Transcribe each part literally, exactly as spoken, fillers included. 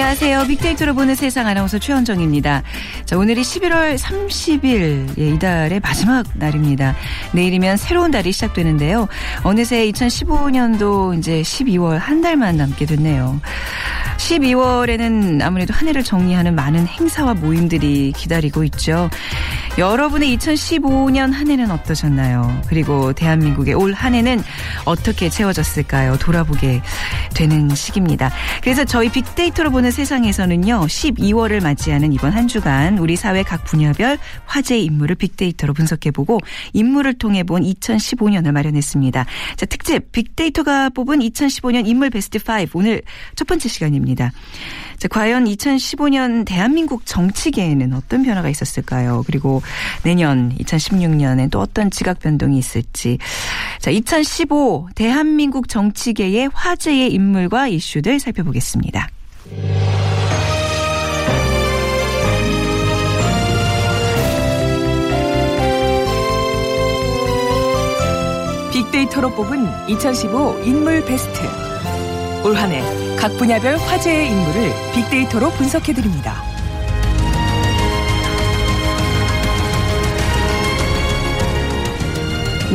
안녕하세요. 빅데이터로 보는 세상 아나운서 최현정입니다. 자, 오늘이 십일월 삼십일, 예, 이달의 마지막 날입니다. 내일이면 새로운 달이 시작되는데요. 어느새 이천십오년도 이제 십이월 한 달만 남게 됐네요. 십이월에는 아무래도 한 해를 정리하는 많은 행사와 모임들이 기다리고 있죠. 여러분의 이천십오년 한 해는 어떠셨나요? 그리고 대한민국의 올 한 해는 어떻게 채워졌을까요? 돌아보게 되는 시기입니다. 그래서 저희 빅데이터로 보는 세상에서는요, 십이월을 맞이하는 이번 한 주간 우리 사회 각 분야별 화제의 인물을 빅데이터로 분석해보고 인물을 통해 본 이천십오년을 마련했습니다. 자, 특집 빅데이터가 뽑은 이천십오년 인물 베스트 파이브, 오늘 첫 번째 시간입니다. 자, 과연 이천십오년 대한민국 정치계에는 어떤 변화가 있었을까요? 그리고 내년 이천십육년엔 또 어떤 지각 변동이 있을지. 자, 이천십오 대한민국 정치계의 화제의 인물과 이슈들 살펴보겠습니다. 빅데이터로 뽑은 이천십오 인물 베스트. 올 한 해 각 분야별 화제의 인물을 빅데이터로 분석해드립니다.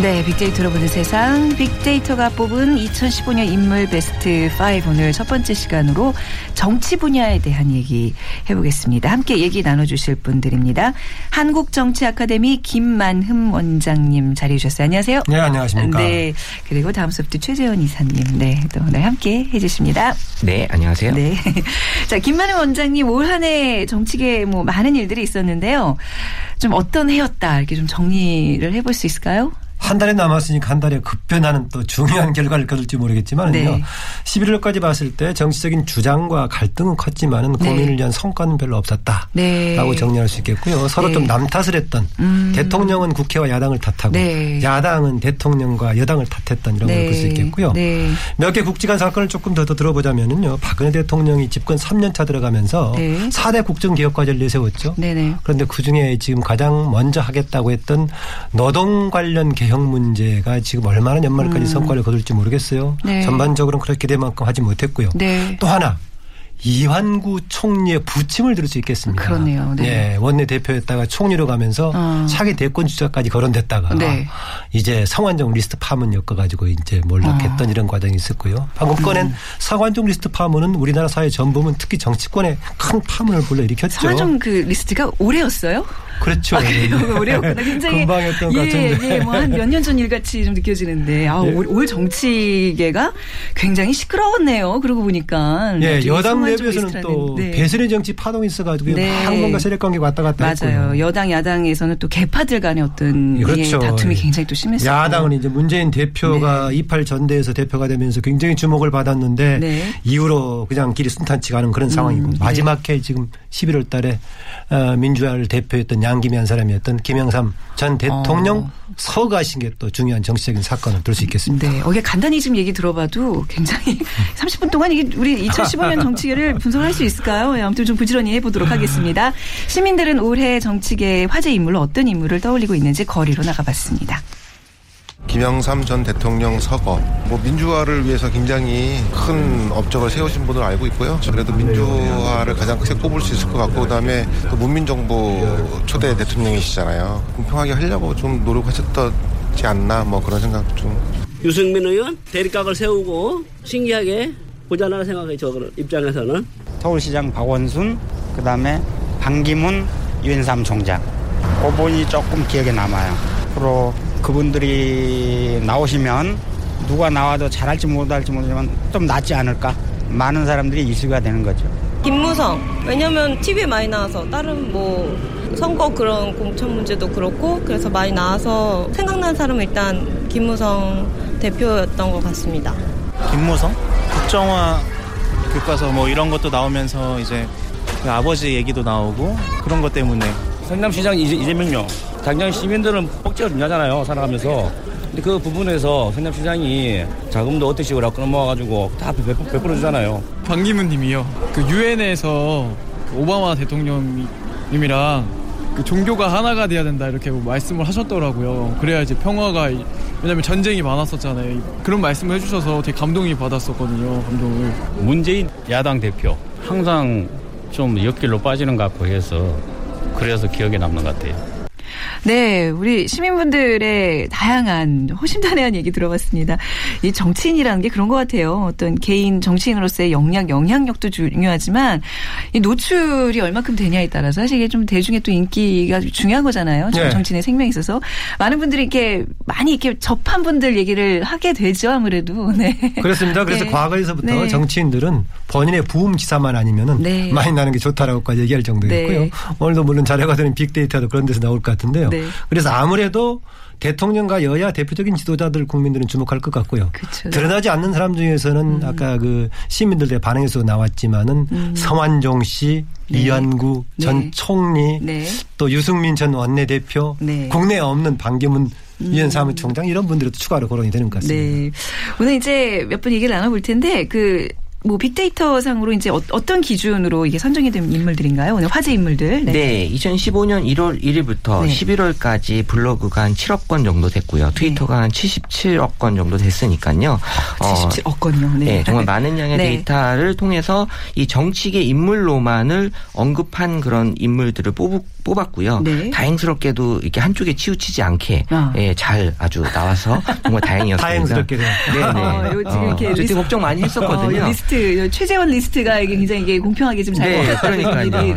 네, 빅데이터로 보는 세상, 빅데이터가 뽑은 이천십오년 인물 베스트 파이브, 오늘 첫 번째 시간으로 정치 분야에 대한 얘기 해보겠습니다. 함께 얘기 나눠주실 분들입니다. 한국정치아카데미 김만흠 원장님 자리해 주셨어요. 안녕하세요. 네, 안녕하십니까. 네, 그리고 다음 소프트 최재원 이사님, 네, 또 오늘 함께 해주십니다. 네, 안녕하세요. 네, 자, 김만흠 원장님, 올 한 해 정치계에 뭐 많은 일들이 있었는데요. 좀 어떤 해였다, 이렇게 좀 정리를 해볼 수 있을까요? 한 달이 남았으니까 한 달에 급변하는 또 중요한 결과를 거둘지 모르겠지만요. 네. 십일월까지 봤을 때 정치적인 주장과 갈등은 컸지만은 고민을 네. 위한 성과는 별로 없었다라고 네. 정리할 수 있겠고요. 서로 네. 좀 남탓을 했던, 음. 대통령은 국회와 야당을 탓하고 네. 야당은 대통령과 여당을 탓했던, 이런 걸 볼 수 네. 있겠고요. 네. 몇 개 국지간 사건을 조금 더, 더 들어보자면은요. 박근혜 대통령이 집권 삼년차 들어가면서 네. 사대 국정개혁과제를 내세웠죠. 네네. 그런데 그중에 지금 가장 먼저 하겠다고 했던 노동 관련 개혁 문제가 지금 얼마나 연말까지 음. 성과를 거둘지 모르겠어요. 네. 전반적으로는 그렇게 될 만큼 하지 못했고요. 네. 또 하나, 이완구 총리의 부침을 들을 수 있겠습니다. 그러네요. 네. 예, 원내대표였다가 총리로 가면서 어. 차기 대권 주자까지 거론됐다가 네. 이제 성완종 리스트 파문 엮어가지고 이제 몰락했던 어. 이런 과정이 있었고요. 방금 꺼낸 음. 성완종 리스트 파문은 우리나라 사회 전범은 특히 정치권에 큰 파문을 불러일으켰죠. 성완종 그 리스트가 올해였어요? 그렇죠. 아, 올해였구나. 굉장히 금방이었던 것 예, 같은데. 예, 뭐 한 몇 년 전 일같이 좀 느껴지는데, 아, 예. 올, 올 정치계가 굉장히 시끄러웠네요. 그러고 보니까. 예, 여당 내부에서는 또 네. 배설의 정치 파동이 있어가지고 네. 막 뭔가 세력관계가 왔다 갔다 했고. 맞아요. 했고요. 여당 야당에서는 또 개파들 간의 어떤 그렇죠. 예, 다툼이 굉장히 또 심했어요. 야당은 이제 문재인 대표가 네. 이십팔 전대에서 대표가 되면서 굉장히 주목을 받았는데 네. 이후로 그냥 길이 순탄치가 않은 그런 상황이고 음, 네. 마지막 해 지금 십일월 달에 민주화를 대표했던 양김해 한 사람이었던 김영삼 전 대통령 어. 서가신 게 또 중요한 정치적인 사건을 들 수 있겠습니다. 네, 어게 간단히 지금 얘기 들어봐도 굉장히 삼십 분 동안 이게 우리 이천십오년 정치계를 분석할 수 있을까요? 아무튼 좀 부지런히 해보도록 하겠습니다. 시민들은 올해 정치계의 화제 인물로 어떤 인물을 떠올리고 있는지 거리로 나가봤습니다. 김영삼 전 대통령 서거, 뭐 민주화를 위해서 굉장히 큰 업적을 세우신 분을 알고 있고요. 그래도 민주화를 가장 크게 꼽을 수 있을 것 같고, 그다음에 또 문민정부 초대 대통령이시잖아요. 공평하게 하려고 좀 노력하셨지 않나, 뭐 그런 생각 좀. 유승민 의원 대립각을 세우고 신기하게 보잖아 생각해, 저 입장에서는. 서울시장 박원순, 그다음에 반기문, 유엔삼 총장. 오분이 조금 기억에 남아요. 앞으로 그분들이 나오시면 누가 나와도 잘할지 못할지 모르지만 좀 낫지 않을까. 많은 사람들이 이슈가 되는 거죠. 김무성, 왜냐면 티비에 많이 나와서, 다른 뭐 선거 그런 공천 문제도 그렇고, 그래서 많이 나와서 생각난 사람은 일단 김무성 대표였던 것 같습니다. 김무성? 국정화 교과서 뭐 이런 것도 나오면서 이제 그 아버지 얘기도 나오고 그런 것 때문에. 성남시장 이재명요. 당장 시민들은 복지가 중요하잖아요, 살아가면서. 근데 그 부분에서 성남시장이 자금도 어떤 식으로 끌어모아가지고 다 베풀어주잖아요. 반기문 님이요. 그 유엔에서 오바마 대통령님이랑 그 종교가 하나가 돼야 된다 이렇게 뭐 말씀을 하셨더라고요. 그래야 이제 평화가, 왜냐면 전쟁이 많았었잖아요. 그런 말씀을 해주셔서 되게 감동이 받았었거든요. 감동을. 문재인 야당 대표 항상 좀 옆길로 빠지는 것 같고 해서 그래서 기억에 남는 것 같아요. 네, 우리 시민분들의 다양한 호심탄회한 얘기 들어봤습니다. 이 정치인이라는 게 그런 것 같아요. 어떤 개인 정치인으로서의 영향, 영향력도 중요하지만 이 노출이 얼마큼 되냐에 따라서 사실 이게 좀 대중의 또 인기가 중요한 거잖아요. 네. 정치인의 생명에 있어서 많은 분들이 이렇게 많이 이렇게 접한 분들 얘기를 하게 되죠, 아무래도. 네. 그렇습니다. 그래서 네. 과거에서부터 네. 정치인들은 본인의 부음 기사만 아니면은 네. 많이 나는 게 좋다라고까지 얘기할 정도였고요. 네. 오늘도 물론 자료가 되는 빅데이터도 그런 데서 나올 것 같은데요. 네. 그래서 아무래도 대통령과 여야 대표적인 지도자들 국민들은 주목할 것 같고요. 그쵸. 드러나지 않는 사람 중에서는 음. 아까 그 시민들의 반응에서 나왔지만은 음. 성완종 씨, 네. 이완구 네. 전 총리, 네. 또 유승민 전 원내대표, 네. 국내에 없는 반기문 유엔 사무총장 이런 분들도 추가로 거론이 되는 것 같습니다. 네. 오늘 이제 몇 분 얘기를 나눠볼 텐데 그. 뭐 빅데이터 상으로 이제 어떤 기준으로 이게 선정이 된 인물들인가요? 오늘 화제 인물들. 네. 네. 이천십오년 일월 일일부터 네. 십일월까지 블로그가 한 칠억 건 정도 됐고요. 트위터가 네. 한 칠십칠억 건 정도 됐으니까요. 칠십칠억 건이요. 네. 네. 정말 많은 양의 네. 데이터를 통해서 이 정치계 인물로만을 언급한 그런 인물들을 뽑았고요. 네. 다행스럽게도 이렇게 한쪽에 치우치지 않게 아. 예, 잘 아주 나와서 정말 다행이었습니다. 다행스럽게요. 네네. 어, 지금 이렇게 어, 리스... 걱정 많이 했었거든요. 어, 리스트. 최재원 리스트가 이게 굉장히 이게 공평하게 좀 잘 뽑혔다는 분들이.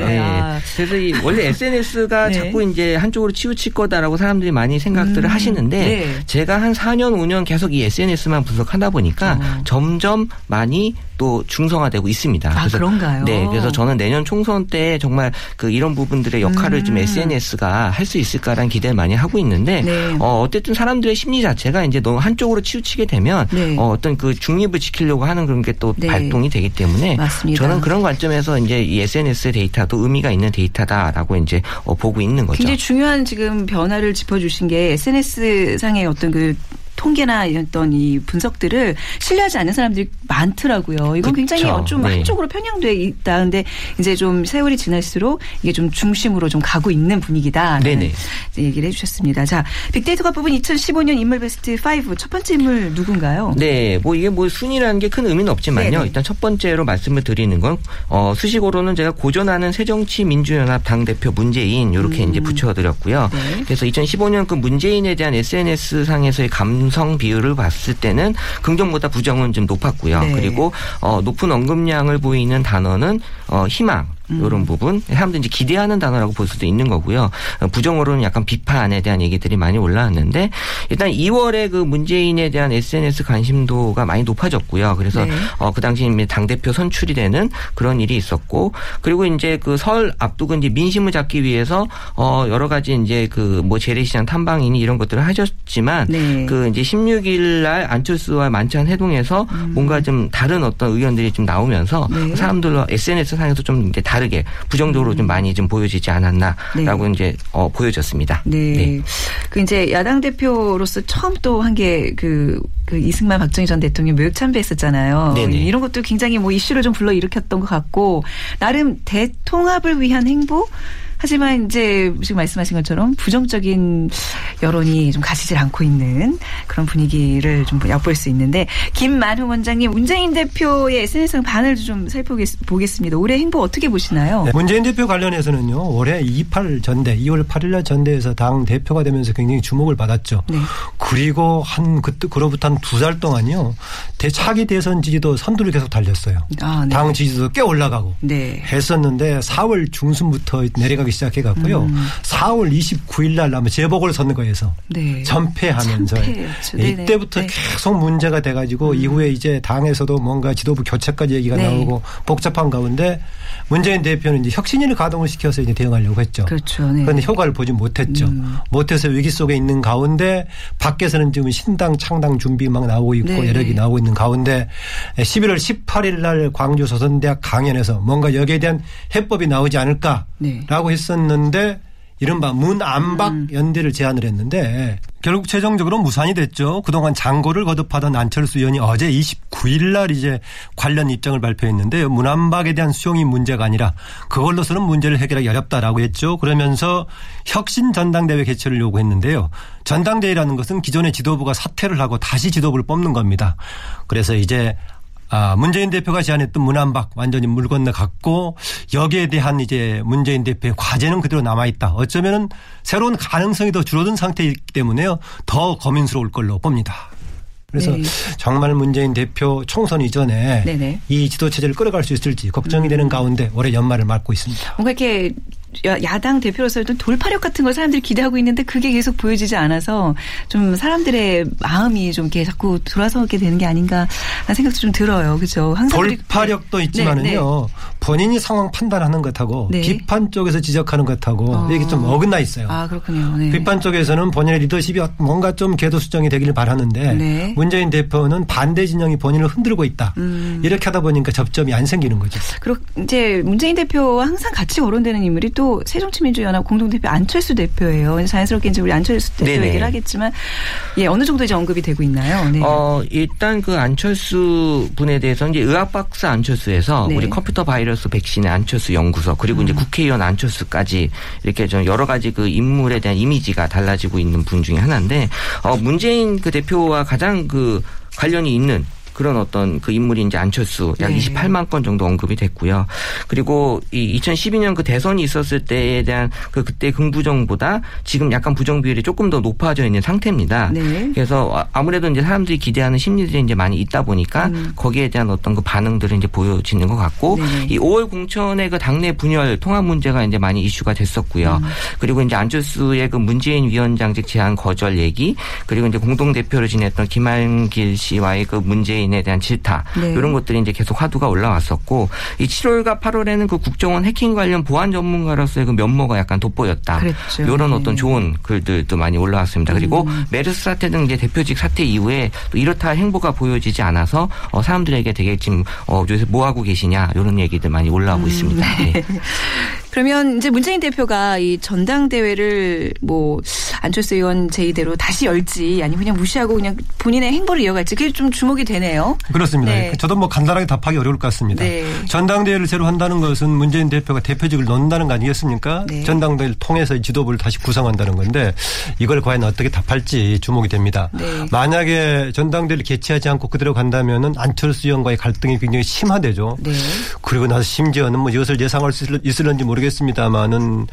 그래서 이 원래 에스엔에스가 네. 자꾸 이제 한쪽으로 치우칠 거다라고 사람들이 많이 생각들을 음. 하시는데 네. 제가 한 사 년 오 년 계속 이 에스엔에스만 분석하다 보니까 어. 점점 많이 또 중성화되고 있습니다. 아, 그래서, 그런가요? 네. 그래서 저는 내년 총선 때 정말 그 이런 부분들의 역할을 음. 좀 에스엔에스가 할 수 있을까라는 기대를 많이 하고 있는데 네. 어, 어쨌든 사람들의 심리 자체가 이제 너무 한쪽으로 치우치게 되면 네. 어, 어떤 그 중립을 지키려고 하는 그런 게 또 네. 활동이 되기 때문에 맞습니다. 저는 그런 관점에서 이제 이 에스엔에스 데이터도 의미가 있는 데이터다라고 이제 어, 보고 있는 거죠. 굉장히 중요한 지금 변화를 짚어주신 게 에스엔에스 상의 어떤 그 통계나 어떤 이 분석들을 신뢰하지 않는 사람들이 많더라고요. 이건 그쵸. 굉장히 좀 네. 한쪽으로 편향돼 있다. 근데 이제 좀 세월이 지날수록 이게 좀 중심으로 좀 가고 있는 분위기다. 네네. 얘기를 해주셨습니다. 자, 빅데이터가 뽑은 이천십오 년 인물 베스트 오 첫 번째 인물 누군가요? 네, 뭐 이게 뭐 순위라는 게 큰 의미는 없지만요. 네네. 일단 첫 번째로 말씀을 드리는 건 어, 수식어로는 제가 고전하는 새정치민주연합 당 대표 문재인 이렇게 음. 이제 붙여드렸고요. 네. 그래서 이천십오 년 그 문재인에 대한 에스엔에스 상에서의 감 성 비율을 봤을 때는 긍정보다 부정은 좀 높았고요. 네. 그리고 어, 높은 언급량을 보이는 단어는 어, 희망. 이런 부분 사람들이 이제 기대하는 단어라고 볼 수도 있는 거고요. 부정으로는 약간 비판에 대한 얘기들이 많이 올라왔는데 일단 이월에 그 문재인에 대한 에스엔에스 관심도가 많이 높아졌고요. 그래서 네. 어, 그 당시 당대표 선출이 되는 그런 일이 있었고 그리고 이제 그 설 앞두고 이제 민심을 잡기 위해서 어, 여러 가지 이제 그 뭐 재래시장 탐방이니 이런 것들을 하셨지만 네. 그 이제 십육일 날 안철수와 만찬 회동에서 음. 뭔가 좀 다른 어떤 의견들이 좀 나오면서 네. 사람들로 에스엔에스 상에서 좀 이제 다 다르게 부정적으로 음. 좀 많이 좀 보여지지 않았나라고 네. 이제 어, 보여졌습니다. 네. 네. 그 이제 야당 대표로서 처음 또 한 게 그 그 이승만 박정희 전 대통령 묘역 참배했었잖아요. 네네. 이런 것도 굉장히 뭐 이슈를 좀 불러 일으켰던 것 같고 나름 대통합을 위한 행보. 하지만 이제 지금 말씀하신 것처럼 부정적인 여론이 좀 가시질 않고 있는 그런 분위기를 좀 엿볼 수 있는데 김만홍 원장님 문재인 대표의 에스엔에스 반응을 좀 살펴보겠습니다. 올해 행보 어떻게 보시나요? 네, 문재인 대표 관련해서는요. 올해 이십팔 전대 이월 팔일 날 전대에서 당 대표가 되면서 굉장히 주목을 받았죠. 네. 그리고 한 그때 그로부터 한 두 달 동안요. 차기 대선 지지도 선두를 계속 달렸어요. 아, 네. 당 지지도 꽤 올라가고 네. 했었는데 사월 중순부터 내려가 시작해갔고요. 음. 사월 이십구일 날 아마 재보궐선거에서 네. 전패하면서 이때부터 네. 계속 문제가 돼가지고 음. 이후에 이제 당에서도 뭔가 지도부 교체까지 얘기가 네. 나오고 복잡한 가운데 문재인 대표는 이제 혁신위를 가동을 시켜서 이제 대응하려고 했죠. 그렇죠. 네. 그런데 효과를 보지 못했죠. 음. 못해서 위기 속에 있는 가운데 밖에서는 지금 신당 창당 준비 막 나오고 있고 네. 여력이 나오고 있는 가운데 십일월 십팔일 날 광주 조선대학 강연에서 뭔가 여기에 대한 해법이 나오지 않을까라고 네. 했었는데 이른바 문안박 연대를 제안을 했는데 결국 최종적으로 무산이 됐죠. 그동안 장고를 거듭하던 안철수 의원이 어제 이십구 일 날 이제 관련 입장을 발표했는데 문안박에 대한 수용이 문제가 아니라 그걸로서는 문제를 해결하기 어렵다라고 했죠. 그러면서 혁신 전당대회 개최를 요구했는데요. 전당대회라는 것은 기존의 지도부가 사퇴를 하고 다시 지도부를 뽑는 겁니다. 그래서 이제 아, 문재인 대표가 제안했던 문안박 완전히 물 건너갔고 여기에 대한 이제 문재인 대표의 과제는 그대로 남아있다. 어쩌면은 새로운 가능성이 더 줄어든 상태이기 때문에요. 더 고민스러울 걸로 봅니다. 그래서 네. 정말 문재인 대표 총선 이전에 네네. 이 지도체제를 끌어갈 수 있을지 걱정이 음. 되는 가운데 올해 연말을 맞고 있습니다. 뭔가 이렇게 야당 대표로서 어떤 돌파력 같은 걸 사람들이 기대하고 있는데 그게 계속 보여지지 않아서 좀 사람들의 마음이 좀 이렇게 자꾸 돌아서게 되는 게 아닌가 하는 생각도 좀 들어요. 그렇죠. 항상 돌파력도 있지만은요. 네, 네. 본인이 상황 판단하는 것하고 네. 비판 쪽에서 지적하는 것하고 어. 이게 좀 어긋나 있어요. 아, 그렇군요. 네. 비판 쪽에서는 본인의 리더십이 뭔가 좀 궤도 수정이 되기를 바라는데 네. 문재인 대표는 반대 진영이 본인을 흔들고 있다. 음. 이렇게 하다 보니까 접점이 안 생기는 거죠. 그렇 이제 문재인 대표와 항상 같이 거론되는 인물이 또 새정치민주연합 공동대표 안철수 대표예요. 자연스럽게 이제 우리 안철수 대표 네네. 얘기를 하겠지만 예, 어느 정도 이제 언급이 되고 있나요? 네. 어, 일단 그 안철수 분에 대해서 이제 의학박사 안철수에서 네. 우리 컴퓨터 바이러스 백신의 안철수 연구소 그리고 음. 이제 국회의원 안철수까지 이렇게 좀 여러 가지 그 인물에 대한 이미지가 달라지고 있는 분 중에 하나인데 어, 문재인 그 대표와 가장 그 관련이 있는 그런 어떤 그 인물이 이제 안철수 약 네. 이십팔만 건 정도 언급이 됐고요. 그리고 이 이천십이 년 그 대선이 있었을 때에 대한 그 그때 긍부정보다 지금 약간 부정 비율이 조금 더 높아져 있는 상태입니다. 네. 그래서 아무래도 이제 사람들이 기대하는 심리들이 이제 많이 있다 보니까 음. 거기에 대한 어떤 그 반응들은 이제 보여지는 것 같고 네. 이 오월 공천의 그 당내 분열 통합 문제가 이제 많이 이슈가 됐었고요. 음. 그리고 이제 안철수의 그 문재인 위원장직 제안 거절 얘기 그리고 이제 공동 대표를 지냈던 김한길 씨와의 그 문재인 에 대한 질타 네. 이런 것들이 이제 계속 화두가 올라왔었고 이 칠월과 팔월에는 그 국정원 해킹 관련 보안 전문가로서의 그 면모가 약간 돋보였다. 그랬죠. 이런 네. 어떤 좋은 글들도 많이 올라왔습니다. 그리고 음. 메르스 사태 등 이제 대표직 사태 이후에 또 이렇다 행보가 보여지지 않아서 어, 사람들에게 되게 지금 어, 요새 뭐 하고 계시냐 이런 얘기들 많이 올라오고 음. 있습니다. 네. 그러면 이제 문재인 대표가 이 전당대회를 뭐 안철수 의원 제의대로 다시 열지 아니면 그냥 무시하고 그냥 본인의 행보를 이어갈지 그게 좀 주목이 되네요. 그렇습니다. 네. 저도 뭐 간단하게 답하기 어려울 것 같습니다. 네. 전당대회를 새로 한다는 것은 문재인 대표가 대표직을 놓는다는 거 아니겠습니까? 네. 전당대회를 통해서 지도부를 다시 구성한다는 건데 이걸 과연 어떻게 답할지 주목이 됩니다. 네. 만약에 전당대회를 개최하지 않고 그대로 간다면은 안철수 의원과의 갈등이 굉장히 심화되죠. 네. 그리고 나서 심지어는 뭐 이것을 예상할 수 있을런지 모르겠습니다만은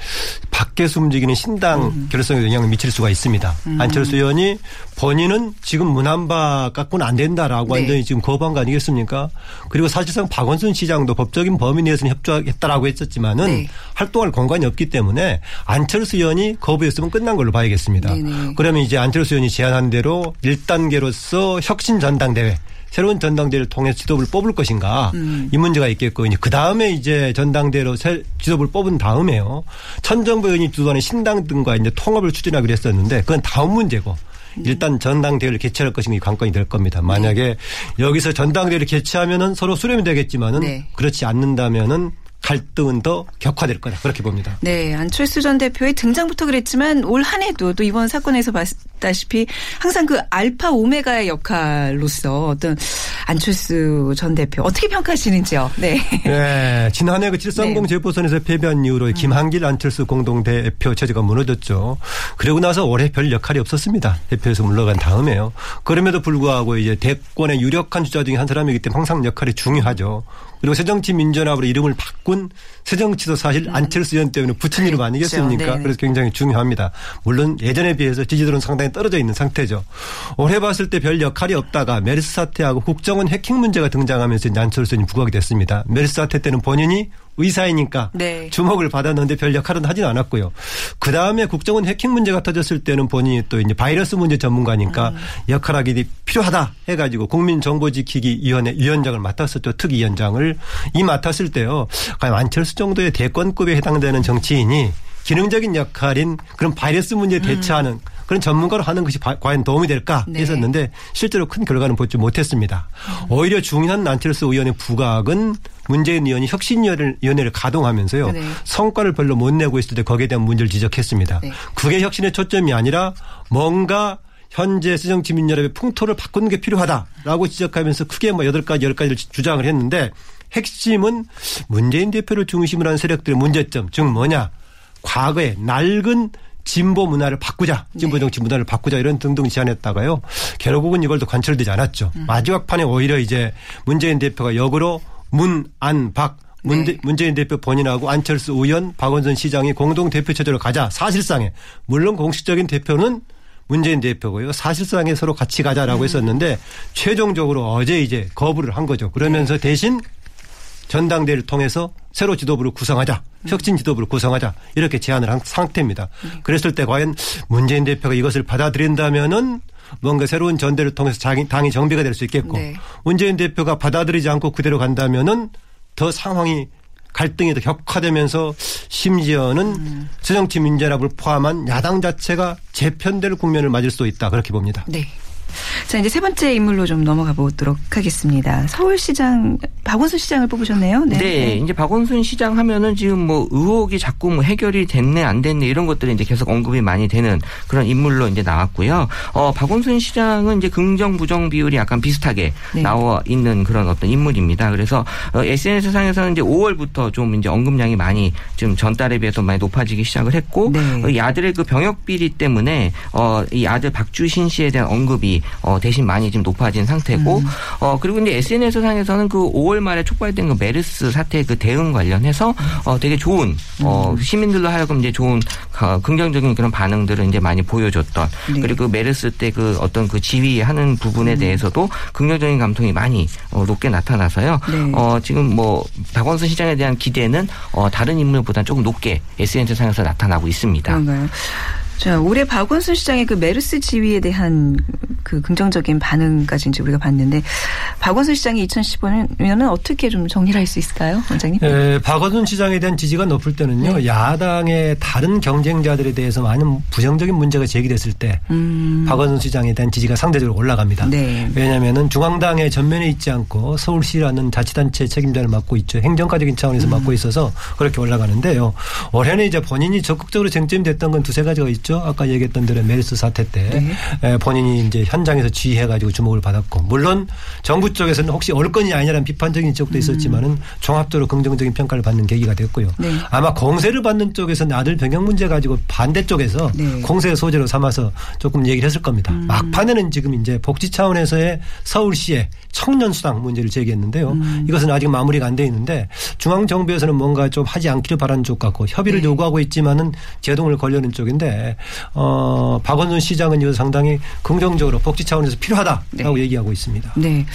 밖에서 움직이는 신당 음. 결성에 영향을 미칠 수가 있습니다. 음. 안철수 의원이 본인은 지금 문안박 갖고는 안 된다라고 네. 완전히 지금 거부한 거 아니겠습니까? 그리고 사실상 박원순 시장도 법적인 범위 내에서는 협조했다라고 했었지만은 네. 활동할 공간이 없기 때문에 안철수 의원이 거부했으면 끝난 걸로 봐야겠습니다. 네네. 그러면 이제 안철수 의원이 제안한 대로 일 단계로서 혁신 전당대회 새로운 전당대회를 통해서 지도부를 뽑을 것인가 음. 이 문제가 있겠고 이제 그다음에 이제 전당대회로 새 지도부를 뽑은 다음에요. 천정부 의원이 주도하는 신당 등과 이제 통합을 추진하기로 했었는데 그건 다음 문제고 일단 전당대회를 개최할 것이 관건이 될 겁니다. 만약에 네. 여기서 전당대회를 개최하면은 서로 수렴이 되겠지만은 네. 그렇지 않는다면은 갈등은 더 격화될 거다. 그렇게 봅니다. 네. 안철수 전 대표의 등장부터 그랬지만 올 한 해도 또 이번 사건에서 봤다시피 항상 그 알파 오메가의 역할로서 어떤 안철수 전 대표 어떻게 평가하시는지요? 네. 네. 지난해 그 칠삼공 재보선에서 네. 패배한 이후로 김한길 안철수 공동대표 체제가 무너졌죠. 그리고 나서 올해 별 역할이 없었습니다. 대표에서 물러간 다음에요. 그럼에도 불구하고 이제 대권의 유력한 주자 중에 한 사람이기 때문에 항상 역할이 중요하죠. 그리고 새정치민주연합으로 이름을 바꾼 새정치도 사실 안철수 의원 때문에 붙인 이름 아니겠습니까? 네네. 그래서 굉장히 중요합니다. 물론 예전에 비해서 지지도는 상당히 떨어져 있는 상태죠. 올해 봤을 때 별 역할이 없다가 메르스 사태하고 국정원 해킹 문제가 등장하면서 안철수 의원이 부각이 됐습니다. 메르스 사태 때는 본인이 의사이니까 네. 주목을 받았는데 별 역할은 하진 않았고요. 그 다음에 국정원 해킹 문제가 터졌을 때는 본인이 또 이제 바이러스 문제 전문가니까 음. 역할하기 필요하다 해가지고 국민정보지키기위원회 위원장을 맡았었죠. 특위위원장을 이 맡았을 때요. 과연 안철수 정도의 대권급에 해당되는 정치인이 기능적인 역할인 그런 바이러스 문제에 대처하는 음. 그런 전문가로 하는 것이 바, 과연 도움이 될까 네. 했었는데 실제로 큰 결과는 보지 못했습니다. 음. 오히려 중요한 안철수 의원의 부각은 문재인 의원이 혁신위원회를 가동하면서요. 네. 성과를 별로 못 내고 있을 때 거기에 대한 문제를 지적했습니다. 네. 그게 혁신의 초점이 아니라 뭔가 현재 새정치민주연합의 풍토를 바꾸는 게 필요하다라고 지적하면서 크게 뭐 여덟 가지 열 가지를 주장을 했는데 핵심은 문재인 대표를 중심으로 한 세력들의 문제점, 즉 뭐냐. 과거에 낡은 진보 문화를 바꾸자. 진보 정치 문화를 바꾸자 이런 등등 제안했다가요. 결국은 이걸 또 관철되지 않았죠. 음. 마지막 판에 오히려 이제 문재인 대표가 역으로 문, 안, 박. 문재, 네. 문재인 대표 본인하고 안철수 의원, 박원순 시장이 공동 대표 체제로 가자. 사실상에. 물론 공식적인 대표는 문재인 대표고요. 사실상에 서로 같이 가자라고 음. 했었는데 최종적으로 어제 이제 거부를 한 거죠. 그러면서 네. 대신 전당대회를 통해서 새로 지도부를 구성하자. 혁신 지도부를 구성하자. 이렇게 제안을 한 상태입니다. 그랬을 때 과연 문재인 대표가 이것을 받아들인다면은 뭔가 새로운 전대를 통해서 자기 당이 정비가 될 수 있겠고 네. 문재인 대표가 받아들이지 않고 그대로 간다면은 더 상황이 갈등이 더 격화되면서 심지어는 새정치민주연합을 음. 포함한 야당 자체가 재편될 국면을 맞을 수도 있다. 그렇게 봅니다. 네. 자, 이제 세 번째 인물로 좀 넘어가 보도록 하겠습니다. 서울시장, 박원순 시장을 뽑으셨네요. 네. 네. 이제 박원순 시장 하면은 지금 뭐 의혹이 자꾸 뭐 해결이 됐네, 안 됐네 이런 것들이 이제 계속 언급이 많이 되는 그런 인물로 이제 나왔고요. 어, 박원순 시장은 이제 긍정, 부정 비율이 약간 비슷하게 네. 나와 있는 그런 어떤 인물입니다. 그래서 어, 에스엔에스상에서는 이제 오월부터 좀 이제 언급량이 많이 지금 전달에 비해서 많이 높아지기 시작을 했고, 네. 어, 이 아들의 그 병역비리 때문에 어, 이 아들 박주신 씨에 대한 언급이 어, 대신 많이 지금 높아진 상태고, 음. 어, 그리고 이제 에스엔에스 상에서는 그 오월 말에 촉발된 그 메르스 사태 그 대응 관련해서, 어, 되게 좋은, 어, 시민들로 하여금 이제 좋은, 어, 긍정적인 그런 반응들을 이제 많이 보여줬던, 네. 그리고 그 메르스 때 그 어떤 그 지휘하는 부분에 음. 대해서도 긍정적인 감통이 많이, 어, 높게 나타나서요, 네. 어, 지금 뭐, 박원순 시장에 대한 기대는, 어, 다른 인물보다는 조금 높게 에스엔에스 상에서 나타나고 있습니다. 그런가요? 자, 올해 박원순 시장의 그 메르스 지위에 대한 그 긍정적인 반응까지 이제 우리가 봤는데 박원순 시장이 이천십오 년은 어떻게 좀 정리를 할 수 있을까요, 원장님? 네, 박원순 시장에 대한 지지가 높을 때는요, 네. 야당의 다른 경쟁자들에 대해서 많은 부정적인 문제가 제기됐을 때 음. 박원순 시장에 대한 지지가 상대적으로 올라갑니다. 네. 왜냐하면은 중앙당의 전면에 있지 않고 서울시라는 자치단체 책임자를 맡고 있죠. 행정가적인 차원에서 음. 맡고 있어서 그렇게 올라가는데요. 올해는 이제 본인이 적극적으로 쟁점이 됐던 건 두세 가지가 있죠. 아까 얘기했던 대로 메르스 사태 때 네. 본인이 이제 현장에서 지휘해가지고 주목을 받았고 물론 정부 쪽에서는 혹시 올 건이냐 아니냐라는 비판적인 지적도 있었지만은 종합적으로 긍정적인 평가를 받는 계기가 됐고요. 네. 아마 공세를 받는 쪽에서는 아들 병역 문제 가지고 반대쪽에서 네. 공세의 소재로 삼아서 조금 얘기를 했을 겁니다. 음. 막판에는 지금 이제 복지 차원에서의 서울시의 청년 수당 문제를 제기했는데요. 음. 이것은 아직 마무리가 안 돼 있는데 중앙 정부에서는 뭔가 좀 하지 않기를 바라는 쪽 같고 협의를 네. 요구하고 있지만은 제동을 걸려는 쪽인데. 어, 박원순 시장은 이거 상당히 긍정적으로 복지 차원에서 필요하다라고 네. 얘기하고 있습니다. 네.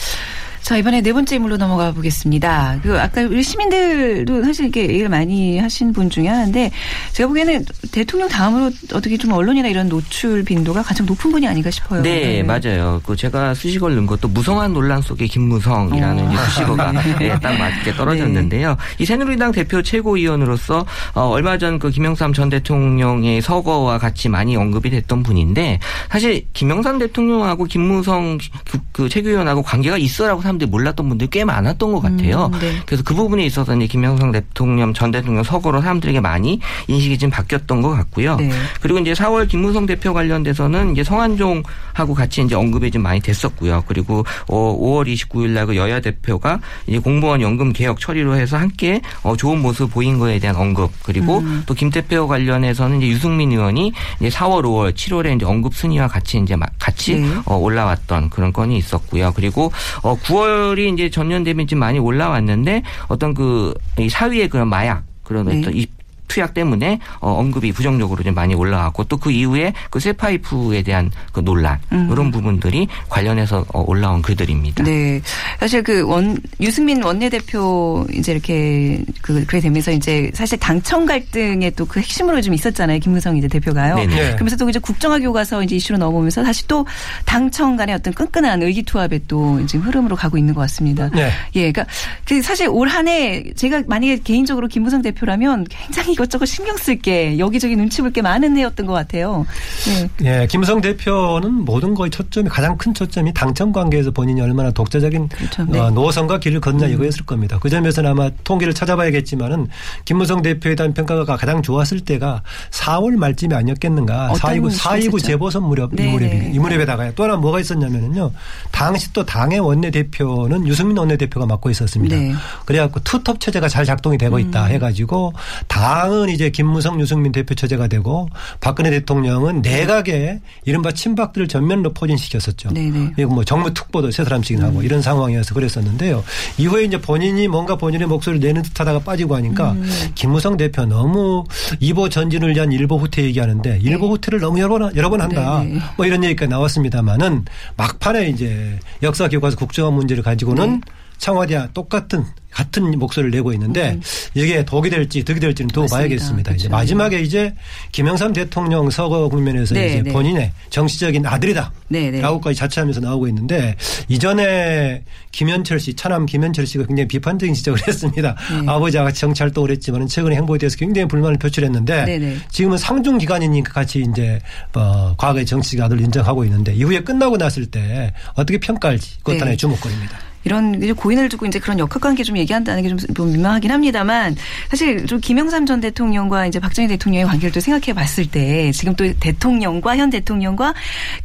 자, 이번에 네 번째 인물로 넘어가 보겠습니다. 그, 아까 우리 시민들도 사실 이렇게 얘기를 많이 하신 분 중에 하나인데 제가 보기에는 대통령 다음으로 어떻게 좀 언론이나 이런 노출 빈도가 가장 높은 분이 아닌가 싶어요. 네, 네. 맞아요. 그 제가 수식어를 넣은 것도 무성한 논란 속의 김무성이라는 어. 수식어가 네, 딱 맞게 떨어졌는데요. 네. 이 새누리당 대표 최고위원으로서 어, 얼마 전 그 김영삼 전 대통령의 서거와 같이 많이 언급이 됐던 분인데 사실 김영삼 대통령하고 김무성 그, 그 최고위원하고 관계가 있어라고 사람들이 몰랐던 분들이 꽤 많았던 것 같아요. 음, 네. 그래서 그 부분에 있어서 이제 김영삼 대통령 전 대통령 서거로 사람들에게 많이 인식이 좀 바뀌었던 것 같고요. 네. 그리고 이제 사월 김무성 대표 관련돼서는 이제 성한종하고 같이 이제 언급이 좀 많이 됐었고요. 그리고 오월 이십구일 날 그 여야 대표가 이제 공무원 연금 개혁 처리로 해서 함께 어, 좋은 모습 보인 거에 대한 언급 그리고 음. 또 김 대표 관련해서는 이제 유승민 의원이 이제 사월 오월 칠월에 이제 언급 순위와 같이 이제 같이 네. 어, 올라왔던 그런 건이 있었고요. 그리고 어, 구월이 이제 전년 대비 좀 많이 올라왔는데 어떤 그 사위의 그런 마약 그런 네. 어떤 투약 때문에 어, 언급이 부정적으로 좀 많이 올라왔고 또 그 이후에 그 쇠파이프에 대한 그 논란 음. 이런 부분들이 관련해서 어, 올라온 글들입니다. 네, 사실 그 원, 유승민 원내대표 이제 이렇게 그 그래 되면서 이제 사실 당청 갈등의 또 그 핵심으로 좀 있었잖아요. 김무성 이제 대표가요. 네네. 네. 그러면서 또 이제 국정화교 가서 이제 이슈로 넘어오면서 다시 또 당청 간의 어떤 끈끈한 의기투합의 또 지금 흐름으로 가고 있는 것 같습니다. 네. 예, 그러니까 그 사실 올 한해 제가 만약에 개인적으로 김무성 대표라면 굉장히 이것저것 신경 쓸 게 여기저기 눈치 볼 게 많은 해였던 것 같아요. 네. 예, 김무성 대표는 모든 거의 초점이 가장 큰 초점이 당청 관계에서 본인이 얼마나 독자적인 그렇죠. 네. 어, 노선과 길을 걷냐 음. 이거였을 겁니다. 그 점에서는 아마 통계를 찾아봐야겠지만은 김무성 대표에 대한 평가가 가장 좋았을 때가 사월 말쯤이 아니었겠는가. 사 이구 재보선 무렵 네. 이 무렵이, 이 무렵에다가 또 하나 뭐가 있었냐면요. 당시 또 당의 원내대표는 유승민 원내대표가 맡고 있었습니다. 네. 그래갖고 투톱 체제가 잘 작동이 되고 있다 음. 해가지고 당은 이제 김무성 유승민 대표 체제가 되고 박근혜 대통령은 내각에 이른바 친박들을 전면으로 포진시켰었죠. 네네. 그리고 뭐 정무특보도 세 사람씩 하고 음. 이런 상황이어서 그랬었는데요. 이후에 이제 본인이 뭔가 본인의 목소리를 내는 듯하다가 빠지고 하니까 음. 김무성 대표 너무 이보 전진을 위한 일보 후퇴 얘기하는데 네. 일보 후퇴를 너무 여러 번, 여러 번 한다. 네네. 뭐 이런 얘기가 나왔습니다만은 막판에 이제 역사 교과서 국정화 문제를 가지고는 네. 청와대와 똑같은 같은 목소리를 내고 있는데 음. 이게 독이 될지 득이 될지는 두고 봐야겠습니다. 그렇죠. 이제 마지막에 이제 김영삼 대통령 서거 국면에서 네, 이제 네. 본인의 정치적인 아들이다 네, 네. 라고까지 자처하면서 나오고 있는데 이전에 김현철 씨, 차남 김현철 씨가 굉장히 비판적인 지적을 했습니다. 네. 아버지와 같이 정찰도 했지만 최근에 행보에 대해서 굉장히 불만을 표출했는데 네, 네. 지금은 상중기관이니까 같이 이제 어, 과거의 정치적 아들을 인정하고 있는데 이후에 끝나고 났을 때 어떻게 평가할지 그것도 네. 하나의 주목거리입니다. 이런 이제 고인을 두고 이제 그런 역학관계 좀 얘기한다는 게 좀 민망하긴 합니다만 사실 좀 김영삼 전 대통령과 이제 박정희 대통령의 관계를 또 생각해 봤을 때 지금 또 대통령과 현 대통령과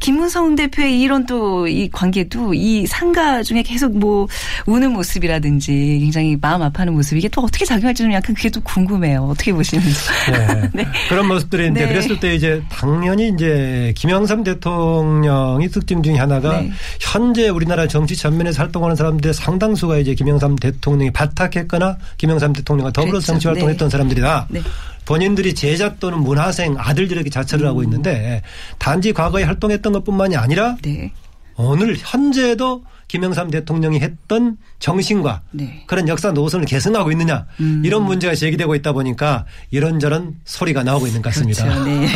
김무성 대표의 이런 또 이 관계도 이 상가 중에 계속 뭐 우는 모습이라든지 굉장히 마음 아파하는 모습 이게 또 어떻게 작용할지 좀 약간 그게 좀 궁금해요. 어떻게 보시는지. 네. 네. 그런 모습들인데 네. 그랬을 때 이제 당연히 이제 김영삼 대통령이 특징 중에 하나가 네. 현재 우리나라 정치 전면에서 활동하는 사람 사람들 상당수가 이제 김영삼 대통령이 바탁했거나 김영삼 대통령과 더불어서 정치 활동했던 네. 사람들이다. 네. 본인들이 제자 또는 문화생 아들들에게 자처를 음. 하고 있는데 단지 과거에 활동했던 것뿐만이 아니라 네. 오늘 현재도 김영삼 대통령이 했던 정신과 네. 그런 역사 노선을 계승하고 있느냐 음. 이런 문제가 제기되고 있다 보니까 이런저런 소리가 나오고 있는 것 같습니다. 그렇죠. 네.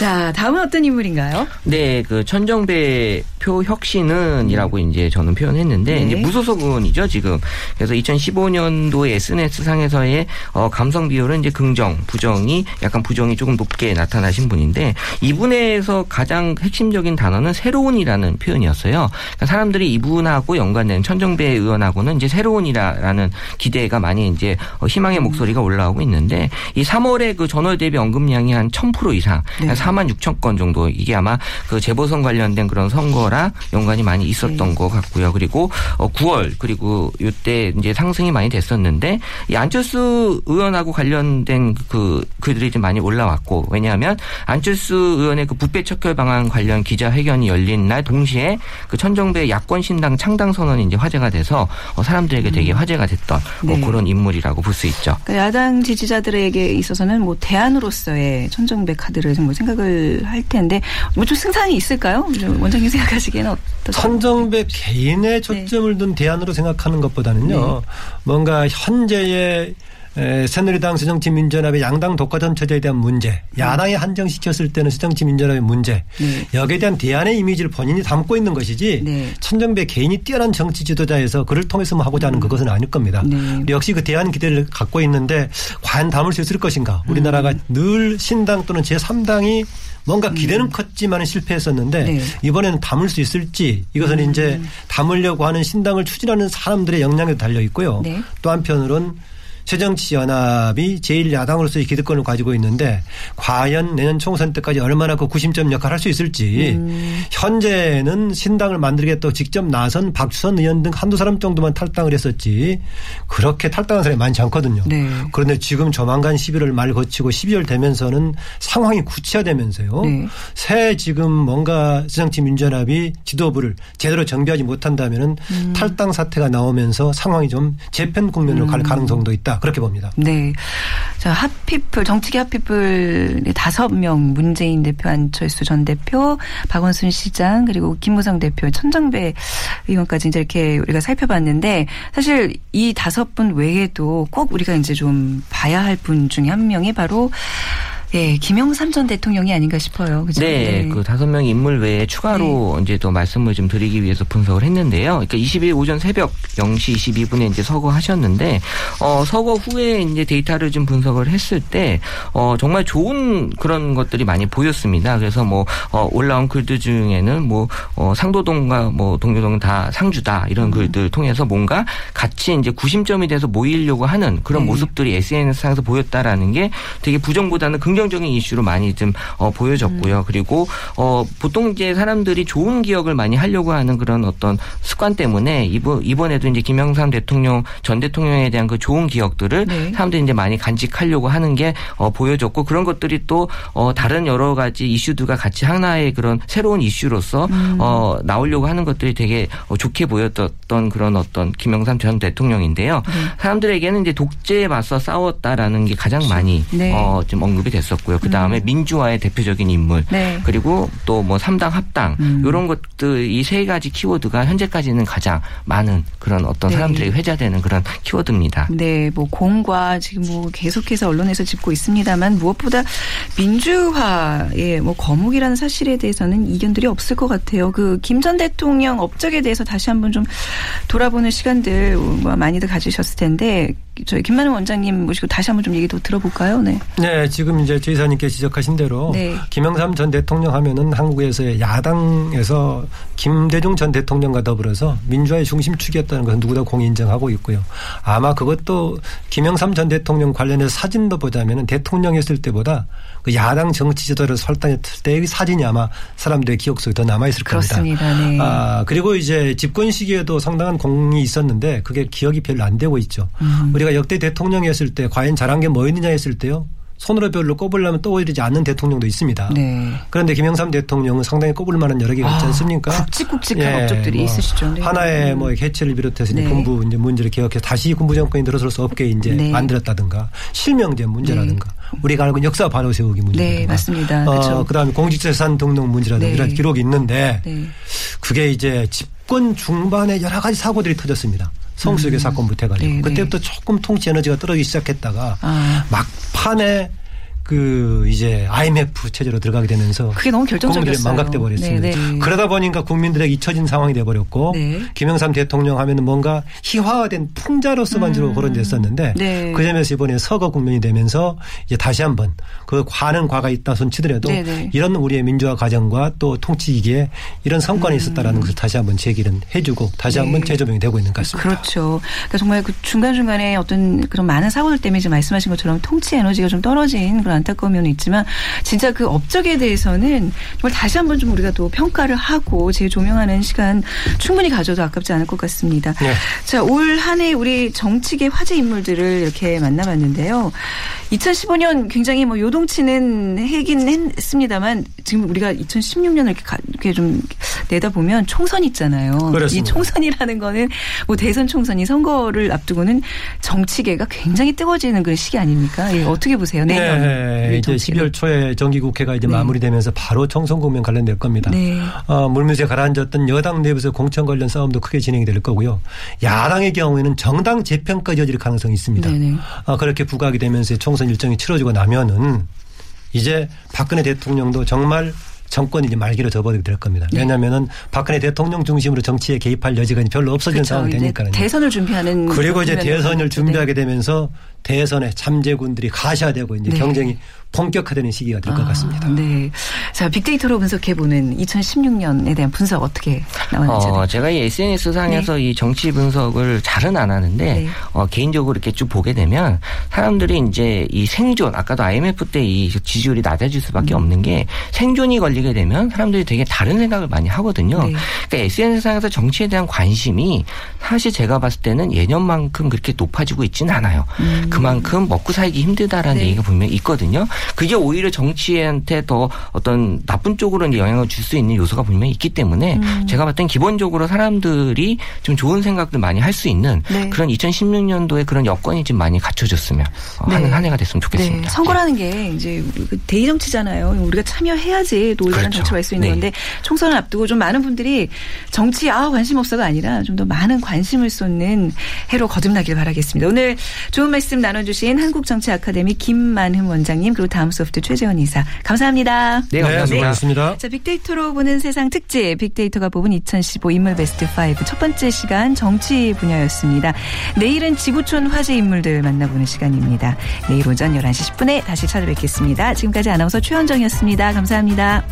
자, 다음은 어떤 인물인가요? 네, 그 천정배 표혁신은이라고 이제 저는 표현했는데 네. 이제 무소속은이죠 지금. 그래서 이천십오 년도에 에스엔에스 상에서의 어, 감성 비율은 이제 긍정, 부정이 약간 부정이 조금 높게 나타나신 분인데 이분에서 가장 핵심적인 단어는 새로운이라는 표현이었어요. 그러니까 사람들 이분하고 연관된 천정배 의원하고는 이제 새로운이라는 기대가 많이 이제 희망의 목소리가 올라오고 있는데 이 삼월에 그 전월 대비 언급량이 한 천 퍼센트 이상 네. 한 사만 육천 건 정도 이게 아마 그 재보선 관련된 그런 선거랑 연관이 많이 있었던 네. 것 같고요. 그리고 구월 그리고 이때 이제 상승이 많이 됐었는데 이 안철수 의원하고 관련된 그 글들이 좀 많이 올라왔고 왜냐하면 안철수 의원의 그 부패 척결 방안 관련 기자회견이 열린 날 동시에 그 천정배 약 야권신당 창당선언이 이제 화제가 돼서 사람들에게 되게 화제가 됐던 네. 뭐 그런 인물이라고 볼 수 있죠. 그러니까 야당 지지자들에게 있어서는 뭐 대안으로서의 천정배 카드를 정말 생각을 할 텐데 뭐 좀 승산이 있을까요? 원장님 생각하시기에는 어떠세요? 천정배 개인의 초점을 네. 둔 대안으로 생각하는 것보다는요. 네. 뭔가 현재의 에, 새누리당 새정치 민주연합의 양당 독과점 체제에 대한 문제 야당에 한정시켰을 때는 새정치 민주연합의 문제 네. 여기에 대한 대안의 이미지를 본인이 담고 있는 것이지 네. 천정배 개인이 뛰어난 정치 지도자에서 그를 통해서 하고자 하는 그것은 아닐 겁니다. 네. 역시 그 대안 기대를 갖고 있는데 과연 담을 수 있을 것인가. 우리나라가 음. 늘 신당 또는 제삼 당이 뭔가 기대는 음. 컸지만 실패했었는데 네. 이번에는 담을 수 있을지 이것은 음. 이제 담으려고 하는 신당을 추진하는 사람들의 역량에도 달려있고요. 네. 또 한편으로는 새정치연합이 제일 야당으로서의 기득권을 가지고 있는데 과연 내년 총선 때까지 얼마나 그 구심점 역할을 할 수 있을지 음. 현재는 신당을 만들겠다고 직접 나선 박주선 의원 등 한두 사람 정도만 탈당을 했었지 그렇게 탈당한 사람이 많지 않거든요. 네. 그런데 지금 조만간 십일월 말 거치고 십이월 되면서는 상황이 구체화되면서요. 네. 새 지금 뭔가 새정치 민주연합이 지도부를 제대로 정비하지 못한다면 음. 탈당 사태가 나오면서 상황이 좀 재편 국면으로 음. 갈 가능성도 있다. 그렇게 봅니다. 네. 자, 핫피플, 정치계 핫피플 다섯 명 문재인 대표, 안철수 전 대표, 박원순 시장, 그리고 김무성 대표, 천정배 의원까지 이제 이렇게 우리가 살펴봤는데 사실 이 다섯 분 외에도 꼭 우리가 이제 좀 봐야 할 분 중에 한 명이 바로 예, 김영삼 전 대통령이 아닌가 싶어요. 그죠? 네, 네. 그 다섯 명 인물 외에 추가로 네. 이제 또 말씀을 좀 드리기 위해서 분석을 했는데요. 그러니까 이십일 오전 새벽 영 시 이십이 분에 이제 서거하셨는데 어, 서거 후에 이제 데이터를 좀 분석을 했을 때 어, 정말 좋은 그런 것들이 많이 보였습니다. 그래서 뭐 어, 올라온 글들 중에는 뭐 어, 상도동과 뭐 동교동 다 상주다 이런 글들 음. 통해서 뭔가 같이 이제 구심점이 돼서 모이려고 하는 그런 네. 모습들이 에스엔에스상에서 보였다라는 게 되게 부정보다는 긍정 긍정적인 이슈로 많이 좀 어, 보여졌고요. 음. 그리고 어, 보통 이제 사람들이 좋은 기억을 많이 하려고 하는 그런 어떤 습관 때문에 이번 이번에도 이제 김영삼 대통령 전 대통령에 대한 그 좋은 기억들을 네. 사람들이 이제 많이 간직하려고 하는 게 어, 보여졌고 그런 것들이 또 어, 다른 여러 가지 이슈들과 같이 하나의 그런 새로운 이슈로서 음. 어, 나오려고 하는 것들이 되게 어, 좋게 보였던 그런 어떤 김영삼 전 대통령인데요. 네. 사람들에게는 이제 독재에 맞서 싸웠다라는 게 가장 그렇죠. 많이 네. 어, 좀 언급이 됐어요. 었고요. 그다음에 음. 민주화의 대표적인 인물 네. 그리고 또 뭐 삼당 합당 음. 이런 것들 이 세 가지 키워드가 현재까지는 가장 많은 그런 어떤 네. 사람들이 회자되는 그런 키워드입니다. 네. 뭐 공과 지금 뭐 계속해서 언론에서 짚고 있습니다만 무엇보다 민주화의 뭐 거목이라는 사실에 대해서는 이견들이 없을 것 같아요. 그 김 전 대통령 업적에 대해서 다시 한번 좀 돌아보는 시간들 많이들 가지셨을 텐데 저희 김만우 원장님 모시고 다시 한번 좀 얘기도 들어볼까요? 네. 네, 지금 이제 최 이사님께 지적하신 대로 네. 김영삼 전 대통령 하면은 한국에서의 야당에서 김대중 전 대통령과 더불어서 민주화의 중심축이었다는 것은 누구나 공인정하고 있고요. 아마 그것도 김영삼 전 대통령 관련해서 사진도 보자면은 대통령했을 때보다 그 야당 정치 지도를 설당했을 때의 사진이 아마 사람들의 기억 속에 더 남아있을 겁니다. 그렇습니다. 네. 아, 그리고 이제 집권 시기에도 상당한 공이 있었는데 그게 기억이 별로 안 되고 있죠. 음. 우리가 역대 대통령이었을 때 과연 잘한 게 뭐였느냐 했을 때요. 손으로 별로 꼽으려면 떠오르지 않는 대통령도 있습니다. 네. 그런데 김영삼 대통령은 상당히 꼽을 만한 여러 개가 있지 않습니까? 아, 굵직굵직한 예, 업적들이 뭐 있으시죠. 네. 하나의 뭐 해체를 비롯해서 네. 군부 이제 문제를 개혁해서 다시 군부 정권이 들어설 수 없게 이제 네. 만들었다든가 실명제 문제라든가 네. 우리가 알고 있는 역사 바로 세우기 문제라든가 네, 맞습니다. 어, 그다음에 공직재산 등록 문제라든가 네. 이런 기록이 있는데 네. 그게 이제 집권 중반에 여러 가지 사고들이 터졌습니다. 성수역의 음. 사건부터 해가지고 네네. 그때부터 조금 통치 에너지가 떨어지기 시작했다가 아. 막판에 그 이제 아이엠에프 체제로 들어가게 되면서 그게 너무 결정적이었어요. 국민들이 망각돼 버렸습니다. 그러다 보니까 국민들에게 잊혀진 상황이 돼 버렸고 네. 김영삼 대통령 하면은 뭔가 희화화된 풍자로서만 주로 음. 거론됐었는데 네. 그 점에서 이번에 서거 국면이 되면서 이제 다시 한번 그 과는 과가 있다 손치더라도 네네. 이런 우리의 민주화 과정과 또 통치기에 이런 성과가 음. 있었다라는 것을 다시 한번 제기를 해주고 다시 한번 네. 재조명이 되고 있는 것 같습니다. 그렇죠. 그러니까 정말 그 중간 중간에 어떤 그런 많은 사고들 때문에 지금 말씀하신 것처럼 통치 에너지가 좀 떨어진 그런. 안타까운 면은 있지만 진짜 그 업적에 대해서는 정말 다시 한번 좀 우리가 또 평가를 하고 재조명하는 시간 충분히 가져도 아깝지 않을 것 같습니다. 네. 자, 올 한 해 우리 정치계 화제 인물들을 이렇게 만나봤는데요. 이천십오 년 굉장히 뭐 요동치는 해긴 했습니다만 지금 우리가 이천십육 년을 이렇게, 가, 이렇게 좀 내다보면 총선 있잖아요. 그렇습니다. 이 총선이라는 거는 뭐 대선 총선이 선거를 앞두고는 정치계가 굉장히 뜨거워지는 그런 시기 아닙니까? 예, 어떻게 보세요? 내년. 네. 네, 이제 십이월 초에 정기국회가 이제 네. 마무리되면서 바로 총선 국면 관련될 겁니다. 네. 어, 물밑에 가라앉았던 여당 내부에서 공천 관련 싸움도 크게 진행이 될 거고요. 야당의 경우에는 정당 재편까지 이어질 가능성이 있습니다. 어, 그렇게 부각이 되면서 총선 일정이 치러지고 나면은 이제 박근혜 대통령도 정말 정권이 이제 말기로 접어들게 될 겁니다. 네. 왜냐하면은 박근혜 대통령 중심으로 정치에 개입할 여지가 별로 없어진 그렇죠. 상황이 되니까요. 대선을 준비하는 그리고 이제 대선을 준비하게 네. 되면서 대선에 잠재군들이 가시화되고 이제 네. 경쟁이 본격화되는 시기가 될 것 아, 같습니다. 네, 자 빅데이터로 분석해보는 이천십육 년에 대한 분석 어떻게 나왔는지. 어, 제가 이 에스엔에스 상에서 네. 이 정치 분석을 잘은 안 하는데 네. 어, 개인적으로 이렇게 쭉 보게 되면 사람들이 이제 이 생존 아까도 아이엠에프 때 이 지지율이 낮아질 수밖에 음. 없는 게 생존이 걸리게 되면 사람들이 되게 다른 생각을 많이 하거든요. 네. 그러니까 에스엔에스 상에서 정치에 대한 관심이 사실 제가 봤을 때는 예년만큼 그렇게 높아지고 있지는 않아요. 음. 그만큼 먹고 살기 힘들다라는 네. 얘기가 분명히 있거든요. 그게 오히려 정치한테 더 어떤 나쁜 쪽으로 이제 영향을 줄 수 있는 요소가 분명히 있기 때문에 음. 제가 봤을 땐 기본적으로 사람들이 좀 좋은 생각들 많이 할 수 있는 네. 그런 이천십육 년도에 그런 여건이 좀 많이 갖춰졌으면 네. 하는 한 해가 됐으면 좋겠습니다. 네. 선거라는 게 이제 대의 정치잖아요. 우리가 참여해야지 논리라는 그렇죠. 정치를 할 수 있는 네. 건데 총선을 앞두고 좀 많은 분들이 정치 아 관심 없어가 아니라 좀 더 많은 관심을 쏟는 해로 거듭나길 바라겠습니다. 오늘 좋은 말씀 말씀 나눠주신 한국정치아카데미 김만흠 원장님 그리고 다음소프트 최재원 이사 감사합니다. 네, 감사합니다. 네. 자, 빅데이터로 보는 세상 특집 빅데이터가 뽑은 이천십오 인물 베스트 오 첫 번째 시간 정치 분야였습니다. 내일은 지구촌 화제 인물들 만나보는 시간입니다. 내일 오전 열한 시 십 분에 다시 찾아뵙겠습니다. 지금까지 아나운서 최현정이었습니다. 감사합니다.